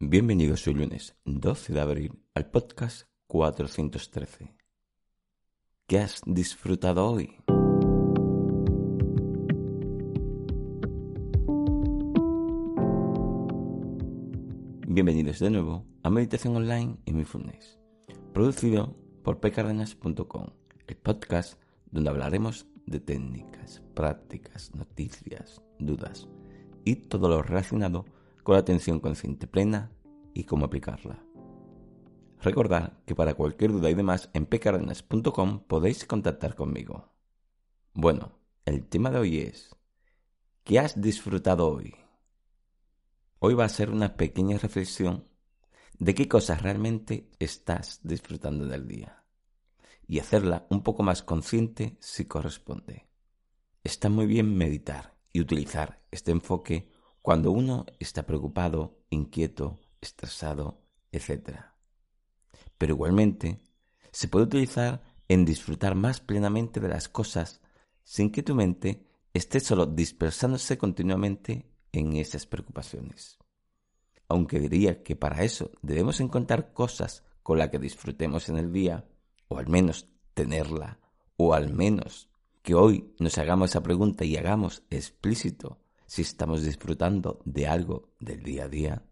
Bienvenidos hoy lunes 12 de abril al podcast 413. ¿Qué has disfrutado hoy? Bienvenidos de nuevo a Meditación Online y Mindfulness, producido por pecardenas.com, el podcast donde hablaremos de técnicas, prácticas, noticias, dudas y todo lo relacionado con la atención consciente plena y cómo aplicarla. Recordad que para cualquier duda y demás en pecardenas.com podéis contactar conmigo. Bueno, el tema de hoy es: ¿qué has disfrutado hoy? Hoy va a ser una pequeña reflexión de qué cosas realmente estás disfrutando del día y hacerla un poco más consciente si corresponde. Está muy bien meditar y utilizar este enfoque cuando uno está preocupado, inquieto, estresado, etc. Pero igualmente se puede utilizar en disfrutar más plenamente de las cosas sin que tu mente esté solo dispersándose continuamente en esas preocupaciones. Aunque diría que para eso debemos encontrar cosas con las que disfrutemos en el día, o al menos tenerla, o al menos que hoy nos hagamos esa pregunta y hagamos explícito si estamos disfrutando de algo del día a día.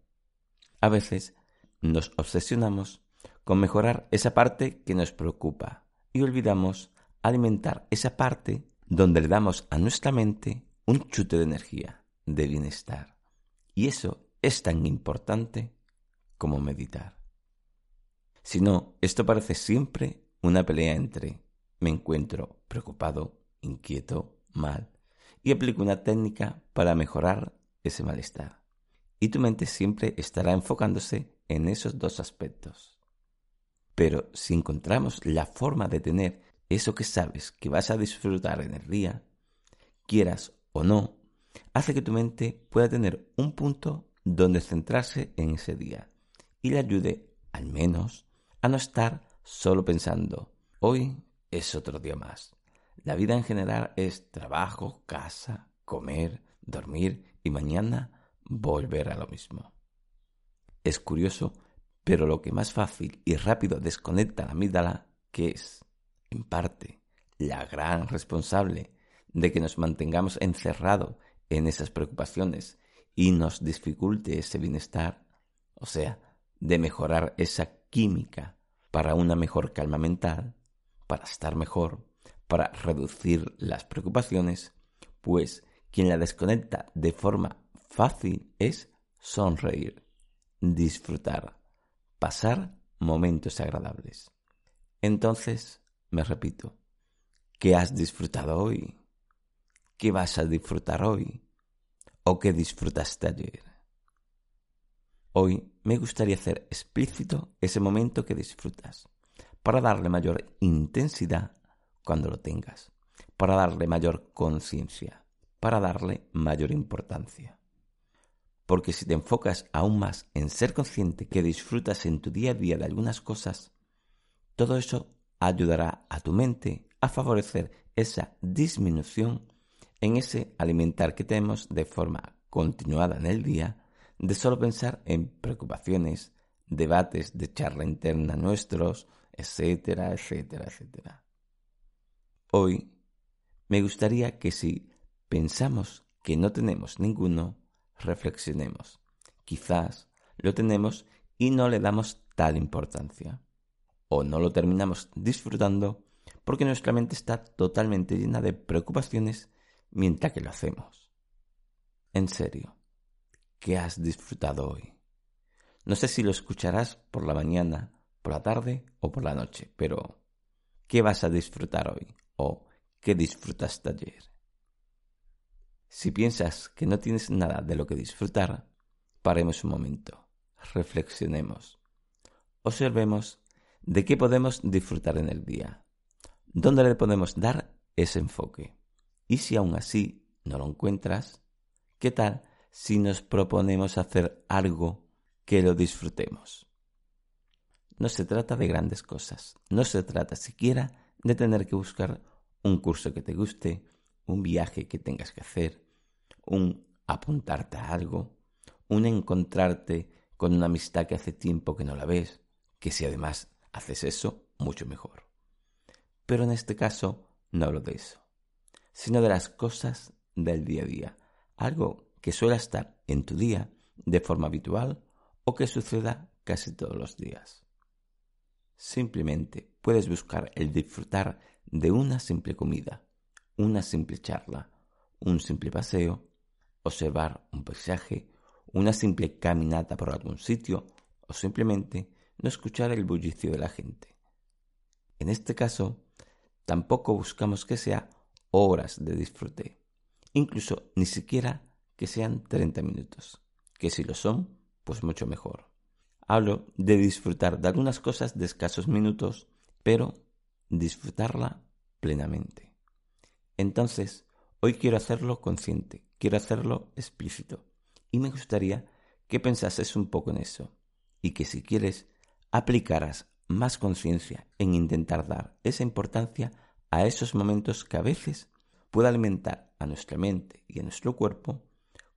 A veces nos obsesionamos con mejorar esa parte que nos preocupa y olvidamos alimentar esa parte donde le damos a nuestra mente un chute de energía, de bienestar. Y eso es tan importante como meditar. Si no, esto parece siempre una pelea entre me encuentro preocupado, inquieto, mal, y aplico una técnica para mejorar ese malestar. Y tu mente siempre estará enfocándose en esos dos aspectos. Pero si encontramos la forma de tener eso que sabes que vas a disfrutar en el día, quieras o no, hace que tu mente pueda tener un punto donde centrarse en ese día y le ayude, al menos, a no estar solo pensando, hoy es otro día más. La vida en general es trabajo, casa, comer, dormir y mañana volver a lo mismo. Es curioso, pero lo que más fácil y rápido desconecta la amígdala, que es, en parte, la gran responsable de que nos mantengamos encerrados en esas preocupaciones y nos dificulte ese bienestar, o sea, de mejorar esa química para una mejor calma mental, para estar mejor, para reducir las preocupaciones, pues quien la desconecta de forma fácil es sonreír, disfrutar, pasar momentos agradables. Entonces, me repito, ¿qué has disfrutado hoy? ¿Qué vas a disfrutar hoy? ¿O qué disfrutaste ayer? Hoy me gustaría hacer explícito ese momento que disfrutas, para darle mayor intensidad cuando lo tengas, para darle mayor conciencia, para darle mayor importancia. Porque si te enfocas aún más en ser consciente que disfrutas en tu día a día de algunas cosas, todo eso ayudará a tu mente a favorecer esa disminución en ese alimentar que tenemos de forma continuada en el día, de solo pensar en preocupaciones, debates de charla interna nuestros, etcétera, etcétera, etcétera. Hoy me gustaría que si pensamos que no tenemos ninguno, reflexionemos. Quizás lo tenemos y no le damos tal importancia, o no lo terminamos disfrutando porque nuestra mente está totalmente llena de preocupaciones mientras que lo hacemos. En serio, ¿qué has disfrutado hoy? No sé si lo escucharás por la mañana, por la tarde o por la noche, pero ¿qué vas a disfrutar hoy? ¿O qué disfrutaste ayer? Si piensas que no tienes nada de lo que disfrutar, paremos un momento, reflexionemos, observemos de qué podemos disfrutar en el día, dónde le podemos dar ese enfoque. Y si aún así no lo encuentras, ¿qué tal si nos proponemos hacer algo que lo disfrutemos? No se trata de grandes cosas, no se trata siquiera de tener que buscar un curso que te guste, un viaje que tengas que hacer, un apuntarte a algo, un encontrarte con una amistad que hace tiempo que no la ves, que si además haces eso, mucho mejor. Pero en este caso no hablo de eso, sino de las cosas del día a día, algo que suele estar en tu día de forma habitual o que suceda casi todos los días. Simplemente puedes buscar el disfrutar de una simple comida, una simple charla, un simple paseo, observar un paisaje, una simple caminata por algún sitio o simplemente no escuchar el bullicio de la gente. En este caso, tampoco buscamos que sea horas de disfrute, incluso ni siquiera que sean 30 minutos, que si lo son, pues mucho mejor. Hablo de disfrutar de algunas cosas de escasos minutos, pero disfrutarla plenamente. Entonces, hoy quiero hacerlo consciente, quiero hacerlo explícito. Y me gustaría que pensases un poco en eso. Y que si quieres, aplicaras más conciencia en intentar dar esa importancia a esos momentos que a veces puede alimentar a nuestra mente y a nuestro cuerpo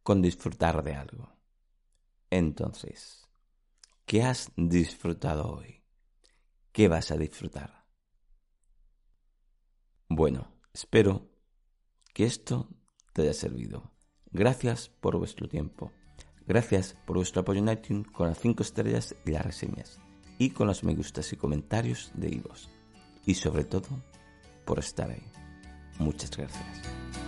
con disfrutar de algo. Entonces, ¿qué has disfrutado hoy? ¿Qué vas a disfrutar? Bueno, espero que esto te haya servido. Gracias por vuestro tiempo. Gracias por vuestro apoyo en iTunes con las 5 estrellas y las reseñas. Y con los me gustas y comentarios de iVoox. Y sobre todo, por estar ahí. Muchas gracias.